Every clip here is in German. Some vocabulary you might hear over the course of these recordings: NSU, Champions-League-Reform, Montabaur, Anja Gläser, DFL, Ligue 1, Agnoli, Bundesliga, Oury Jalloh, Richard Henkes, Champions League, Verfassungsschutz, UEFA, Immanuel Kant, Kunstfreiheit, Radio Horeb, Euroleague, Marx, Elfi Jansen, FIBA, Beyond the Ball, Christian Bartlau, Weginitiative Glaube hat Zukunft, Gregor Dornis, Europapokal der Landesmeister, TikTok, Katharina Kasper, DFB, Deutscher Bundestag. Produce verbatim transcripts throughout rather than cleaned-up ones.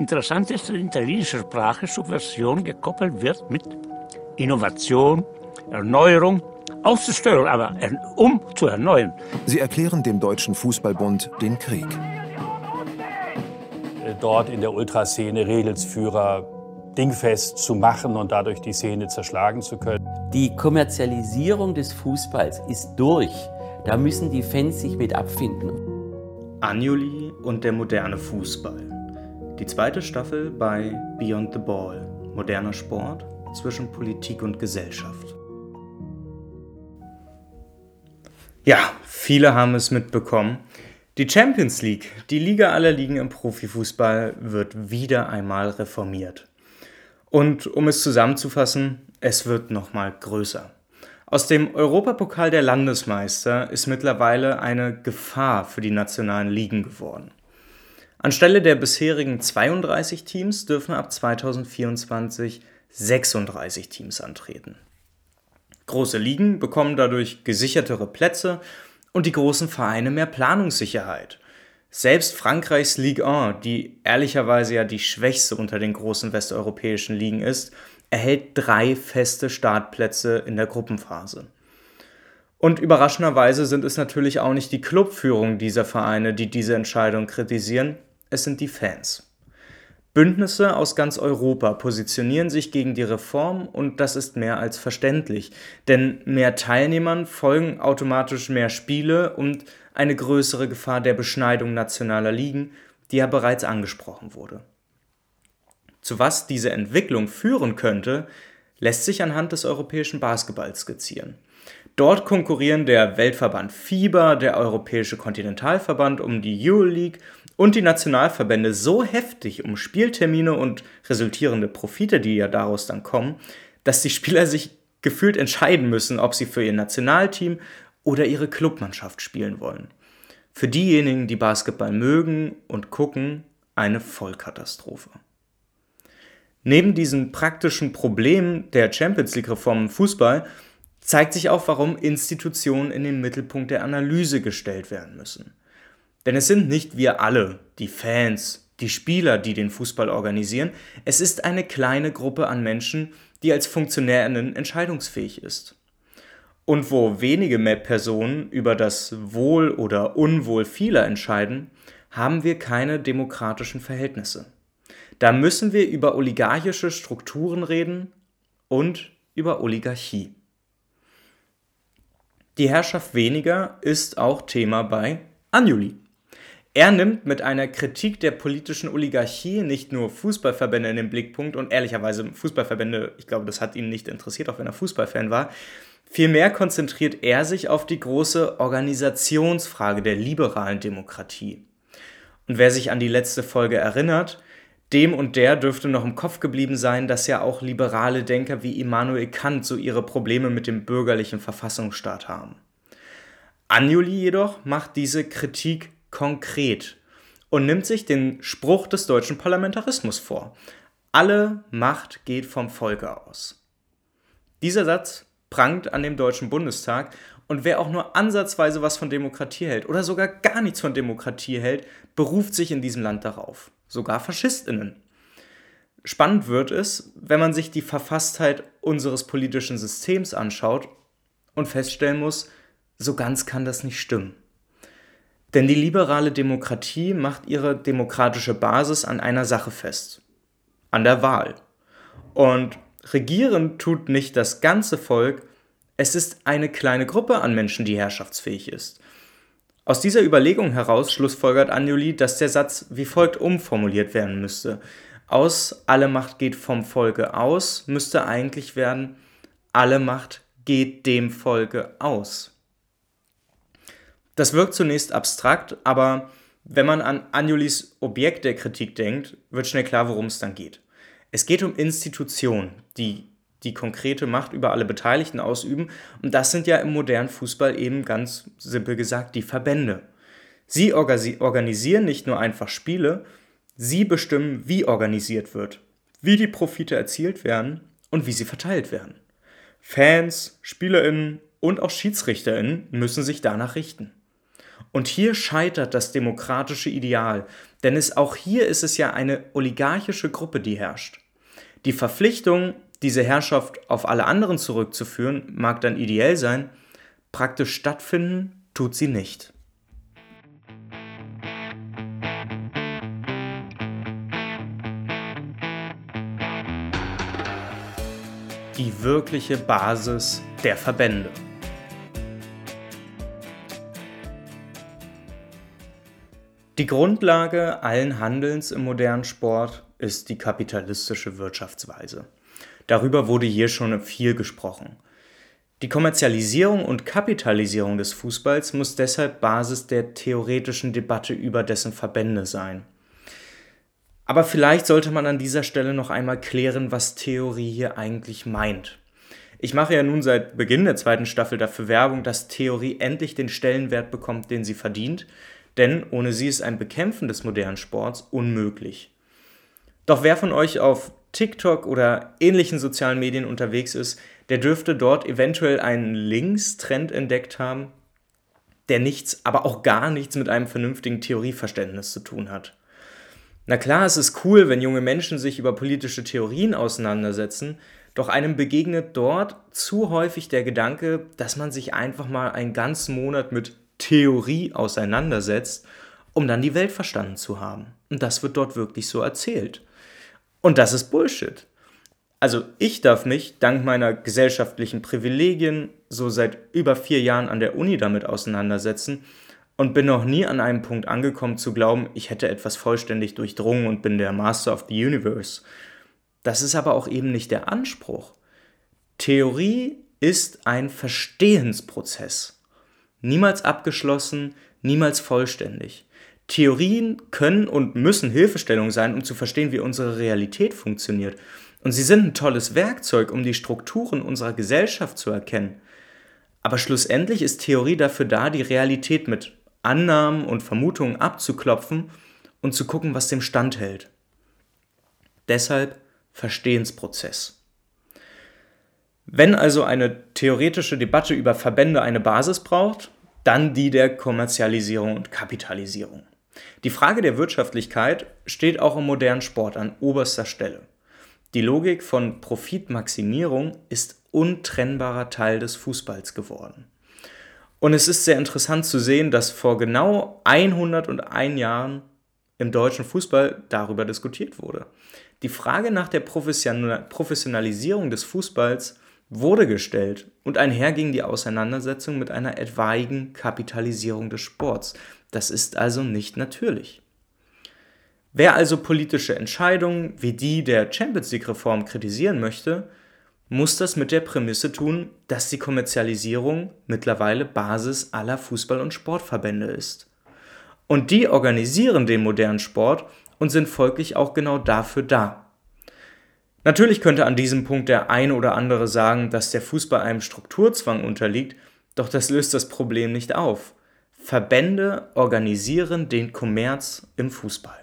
Interessant ist, dass die italienische Sprache Subversion gekoppelt wird mit Innovation, Erneuerung, auszustören, aber um zu erneuern. Sie erklären dem Deutschen Fußballbund den Krieg. Dort in der Ultraszene Regelsführer dingfest zu machen und dadurch die Szene zerschlagen zu können. Die Kommerzialisierung des Fußballs ist durch. Da müssen die Fans sich mit abfinden. Agnoli und der moderne Fußball. Die zweite Staffel bei Beyond the Ball. Moderner Sport zwischen Politik und Gesellschaft. Ja, viele haben es mitbekommen. Die Champions League, die Liga aller Ligen im Profifußball, wird wieder einmal reformiert. Und um es zusammenzufassen, es wird nochmal größer. Aus dem Europapokal der Landesmeister ist mittlerweile eine Gefahr für die nationalen Ligen geworden. Anstelle der bisherigen zweiunddreißig Teams dürfen ab zweitausendvierundzwanzig sechsunddreißig Teams antreten. Große Ligen bekommen dadurch gesichertere Plätze und die großen Vereine mehr Planungssicherheit. Selbst Frankreichs Ligue eins, die ehrlicherweise ja die schwächste unter den großen westeuropäischen Ligen ist, erhält drei feste Startplätze in der Gruppenphase. Und überraschenderweise sind es natürlich auch nicht die Clubführungen dieser Vereine, die diese Entscheidung kritisieren, es sind die Fans. Bündnisse aus ganz Europa positionieren sich gegen die Reform und das ist mehr als verständlich, denn mehr Teilnehmern folgen automatisch mehr Spiele und eine größere Gefahr der Beschneidung nationaler Ligen, die ja bereits angesprochen wurde. Zu was diese Entwicklung führen könnte, lässt sich anhand des europäischen Basketballs skizzieren. Dort konkurrieren der Weltverband FIBA, der Europäische Kontinentalverband um die Euroleague und die Nationalverbände so heftig um Spieltermine und resultierende Profite, die ja daraus dann kommen, dass die Spieler sich gefühlt entscheiden müssen, ob sie für ihr Nationalteam oder ihre Clubmannschaft spielen wollen. Für diejenigen, die Basketball mögen und gucken, eine Vollkatastrophe. Neben diesen praktischen Problemen der Champions-League-Reform im Fußball zeigt sich auch, warum Institutionen in den Mittelpunkt der Analyse gestellt werden müssen. Denn es sind nicht wir alle, die Fans, die Spieler, die den Fußball organisieren. Es ist eine kleine Gruppe an Menschen, die als FunktionärInnen entscheidungsfähig ist. Und wo wenige mehr Personen über das Wohl oder Unwohl vieler entscheiden, haben wir keine demokratischen Verhältnisse. Da müssen wir über oligarchische Strukturen reden und über Oligarchie. Die Herrschaft weniger ist auch Thema bei Agnoli. Er nimmt mit einer Kritik der politischen Oligarchie nicht nur Fußballverbände in den Blickpunkt und ehrlicherweise Fußballverbände, ich glaube, das hat ihn nicht interessiert, auch wenn er Fußballfan war, vielmehr konzentriert er sich auf die große Organisationsfrage der liberalen Demokratie. Und wer sich an die letzte Folge erinnert, dem und der dürfte noch im Kopf geblieben sein, dass ja auch liberale Denker wie Immanuel Kant so ihre Probleme mit dem bürgerlichen Verfassungsstaat haben. Agnoli jedoch macht diese Kritik konkret und nimmt sich den Spruch des deutschen Parlamentarismus vor. Alle Macht geht vom Volke aus. Dieser Satz prangt an dem Deutschen Bundestag und wer auch nur ansatzweise was von Demokratie hält oder sogar gar nichts von Demokratie hält, beruft sich in diesem Land darauf. Sogar FaschistInnen. Spannend wird es, wenn man sich die Verfasstheit unseres politischen Systems anschaut und feststellen muss, so ganz kann das nicht stimmen. Denn die liberale Demokratie macht ihre demokratische Basis an einer Sache fest, an der Wahl. Und regieren tut nicht das ganze Volk, es ist eine kleine Gruppe an Menschen, die herrschaftsfähig ist. Aus dieser Überlegung heraus schlussfolgert Agnoli, dass der Satz wie folgt umformuliert werden müsste. Aus alle Macht geht vom Volke aus müsste eigentlich werden, alle Macht geht dem Volke aus. Das wirkt zunächst abstrakt, aber wenn man an Agnolis Objekt der Kritik denkt, wird schnell klar, worum es dann geht. Es geht um Institutionen, die die konkrete Macht über alle Beteiligten ausüben. Und das sind ja im modernen Fußball eben ganz simpel gesagt die Verbände. Sie orga- organisieren nicht nur einfach Spiele, sie bestimmen, wie organisiert wird, wie die Profite erzielt werden und wie sie verteilt werden. Fans, SpielerInnen und auch SchiedsrichterInnen müssen sich danach richten. Und hier scheitert das demokratische Ideal, denn es, auch hier ist es ja eine oligarchische Gruppe, die herrscht. Die Verpflichtung, diese Herrschaft auf alle anderen zurückzuführen, mag dann ideell sein, praktisch stattfinden tut sie nicht. Die wirkliche Basis der Verbände. Die Grundlage allen Handelns im modernen Sport ist die kapitalistische Wirtschaftsweise. Darüber wurde hier schon viel gesprochen. Die Kommerzialisierung und Kapitalisierung des Fußballs muss deshalb Basis der theoretischen Debatte über dessen Verbände sein. Aber vielleicht sollte man an dieser Stelle noch einmal klären, was Theorie hier eigentlich meint. Ich mache ja nun seit Beginn der zweiten Staffel dafür Werbung, dass Theorie endlich den Stellenwert bekommt, den sie verdient, denn ohne sie ist ein Bekämpfen des modernen Sports unmöglich. Doch wer von euch auf TikTok oder ähnlichen sozialen Medien unterwegs ist, der dürfte dort eventuell einen Linkstrend entdeckt haben, der nichts, aber auch gar nichts mit einem vernünftigen Theorieverständnis zu tun hat. Na klar, es ist cool, wenn junge Menschen sich über politische Theorien auseinandersetzen, doch einem begegnet dort zu häufig der Gedanke, dass man sich einfach mal einen ganzen Monat mit Theorie auseinandersetzt, um dann die Welt verstanden zu haben. Und das wird dort wirklich so erzählt. Und das ist Bullshit. Also ich darf mich dank meiner gesellschaftlichen Privilegien so seit über vier Jahren an der Uni damit auseinandersetzen und bin noch nie an einem Punkt angekommen zu glauben, ich hätte etwas vollständig durchdrungen und bin der Master of the Universe. Das ist aber auch eben nicht der Anspruch. Theorie ist ein Verstehensprozess. Niemals abgeschlossen, niemals vollständig. Theorien können und müssen Hilfestellung sein, um zu verstehen, wie unsere Realität funktioniert. Und sie sind ein tolles Werkzeug, um die Strukturen unserer Gesellschaft zu erkennen. Aber schlussendlich ist Theorie dafür da, die Realität mit Annahmen und Vermutungen abzuklopfen und zu gucken, was dem Stand hält. Deshalb Verstehensprozess. Wenn also eine theoretische Debatte über Verbände eine Basis braucht, dann die der Kommerzialisierung und Kapitalisierung. Die Frage der Wirtschaftlichkeit steht auch im modernen Sport an oberster Stelle. Die Logik von Profitmaximierung ist untrennbarer Teil des Fußballs geworden. Und es ist sehr interessant zu sehen, dass vor genau hundertundeins Jahren im deutschen Fußball darüber diskutiert wurde. Die Frage nach der Professionalisierung des Fußballs wurde gestellt und einher ging die Auseinandersetzung mit einer etwaigen Kapitalisierung des Sports. Das ist also nicht natürlich. Wer also politische Entscheidungen wie die der Champions-League-Reform kritisieren möchte, muss das mit der Prämisse tun, dass die Kommerzialisierung mittlerweile Basis aller Fußball- und Sportverbände ist. Und die organisieren den modernen Sport und sind folglich auch genau dafür da. Natürlich könnte an diesem Punkt der ein oder andere sagen, dass der Fußball einem Strukturzwang unterliegt, doch das löst das Problem nicht auf. Verbände organisieren den Kommerz im Fußball.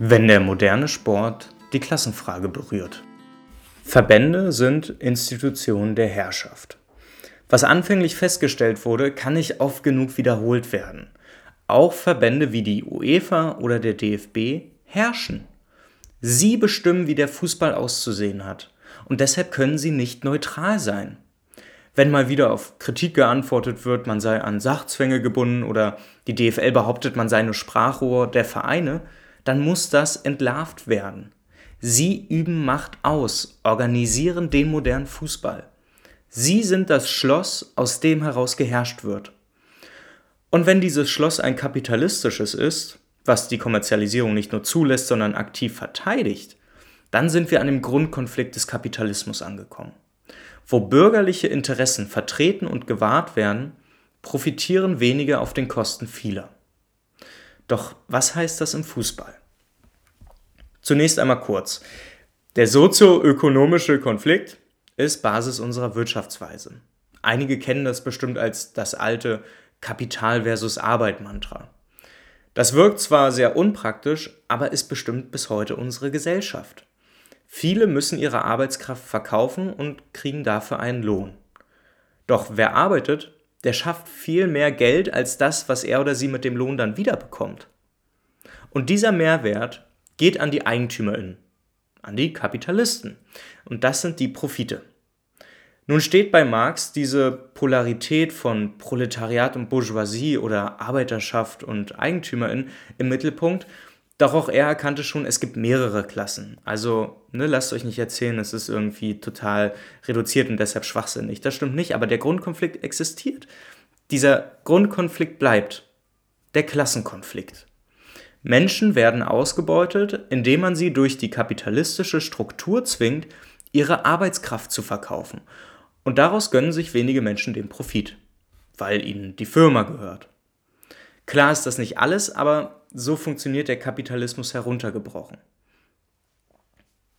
Wenn der moderne Sport die Klassenfrage berührt. Verbände sind Institutionen der Herrschaft. Was anfänglich festgestellt wurde, kann nicht oft genug wiederholt werden. Auch Verbände wie die UEFA oder der D F B herrschen. Sie bestimmen, wie der Fußball auszusehen hat. Und deshalb können sie nicht neutral sein. Wenn mal wieder auf Kritik geantwortet wird, man sei an Sachzwänge gebunden oder die D F L behauptet, man sei nur Sprachrohr der Vereine, dann muss das entlarvt werden. Sie üben Macht aus, organisieren den modernen Fußball. Sie sind das Schloss, aus dem heraus geherrscht wird. Und wenn dieses Schloss ein kapitalistisches ist, was die Kommerzialisierung nicht nur zulässt, sondern aktiv verteidigt, dann sind wir an dem Grundkonflikt des Kapitalismus angekommen. Wo bürgerliche Interessen vertreten und gewahrt werden, profitieren wenige auf den Kosten vieler. Doch was heißt das im Fußball? Zunächst einmal kurz. Der sozioökonomische Konflikt ist Basis unserer Wirtschaftsweise. Einige kennen das bestimmt als das alte Kapital versus Arbeit-Mantra. Das wirkt zwar sehr unpraktisch, aber es bestimmt bis heute unsere Gesellschaft. Viele müssen ihre Arbeitskraft verkaufen und kriegen dafür einen Lohn. Doch wer arbeitet, der schafft viel mehr Geld als das, was er oder sie mit dem Lohn dann wiederbekommt. Und dieser Mehrwert geht an die EigentümerInnen, an die Kapitalisten. Und das sind die Profite. Nun steht bei Marx diese Polarität von Proletariat und Bourgeoisie oder Arbeiterschaft und EigentümerInnen im Mittelpunkt. Doch auch er erkannte schon, es gibt mehrere Klassen. Also ne, lasst euch nicht erzählen, es ist irgendwie total reduziert und deshalb schwachsinnig. Das stimmt nicht, aber der Grundkonflikt existiert. Dieser Grundkonflikt bleibt. Der Klassenkonflikt. Menschen werden ausgebeutet, indem man sie durch die kapitalistische Struktur zwingt, ihre Arbeitskraft zu verkaufen. Und daraus gönnen sich wenige Menschen den Profit, weil ihnen die Firma gehört. Klar ist das nicht alles, aber so funktioniert der Kapitalismus heruntergebrochen.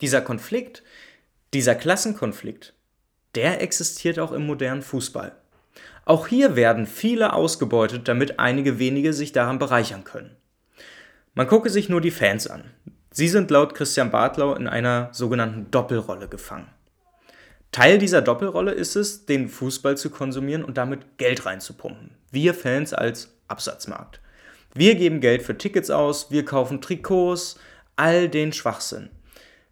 Dieser Konflikt, dieser Klassenkonflikt, der existiert auch im modernen Fußball. Auch hier werden viele ausgebeutet, damit einige wenige sich daran bereichern können. Man gucke sich nur die Fans an. Sie sind laut Christian Bartlau in einer sogenannten Doppelrolle gefangen. Teil dieser Doppelrolle ist es, den Fußball zu konsumieren und damit Geld reinzupumpen. Wir Fans als Absatzmarkt. Wir geben Geld für Tickets aus, wir kaufen Trikots, all den Schwachsinn.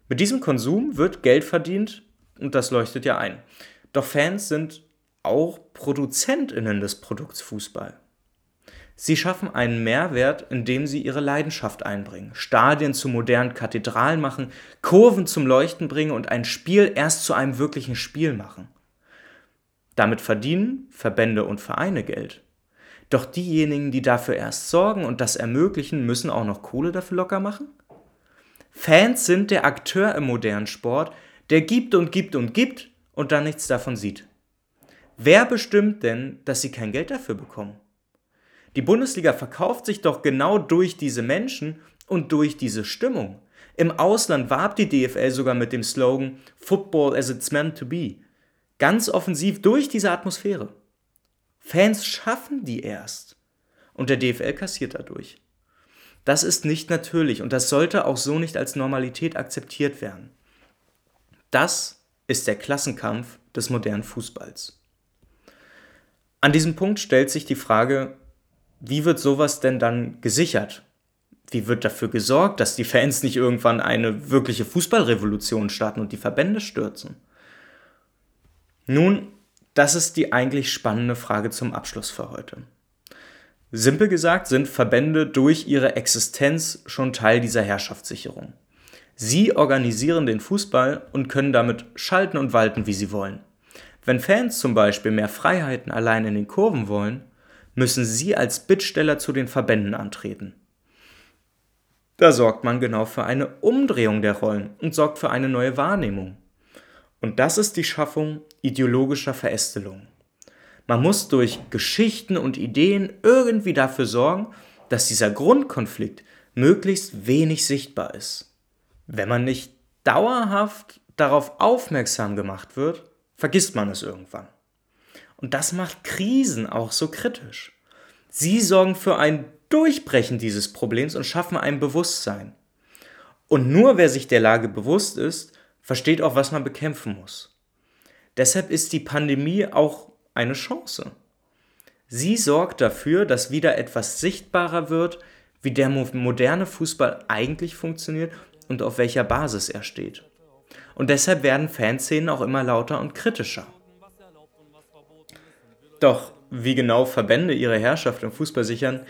Mit diesem Konsum wird Geld verdient und das leuchtet ja ein. Doch Fans sind auch ProduzentInnen des Produkts Fußball. Sie schaffen einen Mehrwert, indem sie ihre Leidenschaft einbringen, Stadien zu modernen Kathedralen machen, Kurven zum Leuchten bringen und ein Spiel erst zu einem wirklichen Spiel machen. Damit verdienen Verbände und Vereine Geld. Doch diejenigen, die dafür erst sorgen und das ermöglichen, müssen auch noch Kohle dafür locker machen? Fans sind der Akteur im modernen Sport, der gibt und gibt und gibt und dann nichts davon sieht. Wer bestimmt denn, dass sie kein Geld dafür bekommen? Die Bundesliga verkauft sich doch genau durch diese Menschen und durch diese Stimmung. Im Ausland warb die D F L sogar mit dem Slogan Football as it's meant to be. Ganz offensiv durch diese Atmosphäre. Fans schaffen die erst. Und der D F L kassiert dadurch. Das ist nicht natürlich und das sollte auch so nicht als Normalität akzeptiert werden. Das ist der Klassenkampf des modernen Fußballs. An diesem Punkt stellt sich die Frage, wie wird sowas denn dann gesichert? Wie wird dafür gesorgt, dass die Fans nicht irgendwann eine wirkliche Fußballrevolution starten und die Verbände stürzen? Nun, das ist die eigentlich spannende Frage zum Abschluss für heute. Simpel gesagt sind Verbände durch ihre Existenz schon Teil dieser Herrschaftssicherung. Sie organisieren den Fußball und können damit schalten und walten, wie sie wollen. Wenn Fans zum Beispiel mehr Freiheiten allein in den Kurven wollen, müssen sie als Bittsteller zu den Verbänden antreten. Da sorgt man genau für eine Umdrehung der Rollen und sorgt für eine neue Wahrnehmung. Und das ist die Schaffung ideologischer Verästelung. Man muss durch Geschichten und Ideen irgendwie dafür sorgen, dass dieser Grundkonflikt möglichst wenig sichtbar ist. Wenn man nicht dauerhaft darauf aufmerksam gemacht wird, vergisst man es irgendwann. Und das macht Krisen auch so kritisch. Sie sorgen für ein Durchbrechen dieses Problems und schaffen ein Bewusstsein. Und nur wer sich der Lage bewusst ist, versteht auch, was man bekämpfen muss. Deshalb ist die Pandemie auch eine Chance. Sie sorgt dafür, dass wieder etwas sichtbarer wird, wie der moderne Fußball eigentlich funktioniert und auf welcher Basis er steht. Und deshalb werden Fanszenen auch immer lauter und kritischer. Doch wie genau Verbände ihre Herrschaft im Fußball sichern,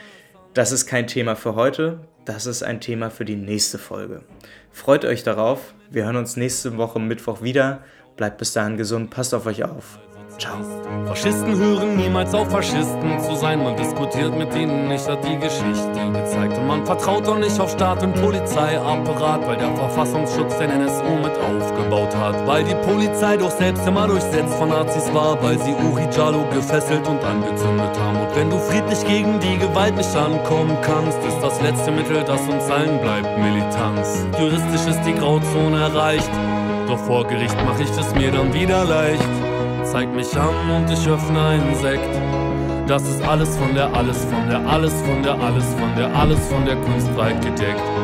das ist kein Thema für heute, das ist ein Thema für die nächste Folge. Freut euch darauf, wir hören uns nächste Woche Mittwoch wieder, bleibt bis dahin gesund, passt auf euch auf. Ciao. Faschisten hören niemals auf, Faschisten zu sein. Man diskutiert mit ihnen, nicht hat die Geschichte gezeigt. Und man vertraut doch nicht auf Staat und Polizeiapparat, weil der Verfassungsschutz den N S U mit aufgebaut hat. Weil die Polizei doch selbst immer durchsetzt von Nazis war, weil sie Oury Jalloh gefesselt und angezündet haben. Und wenn du friedlich gegen die Gewalt nicht ankommen kannst, ist das letzte Mittel, das uns allen bleibt, Militanz. Juristisch ist die Grauzone erreicht, doch vor Gericht mach ich es mir dann wieder leicht. Zeig mich an und ich öffne einen Sekt. Das ist alles von der, alles von der, alles von der, alles von der, alles von der Kunstfreiheit gedeckt.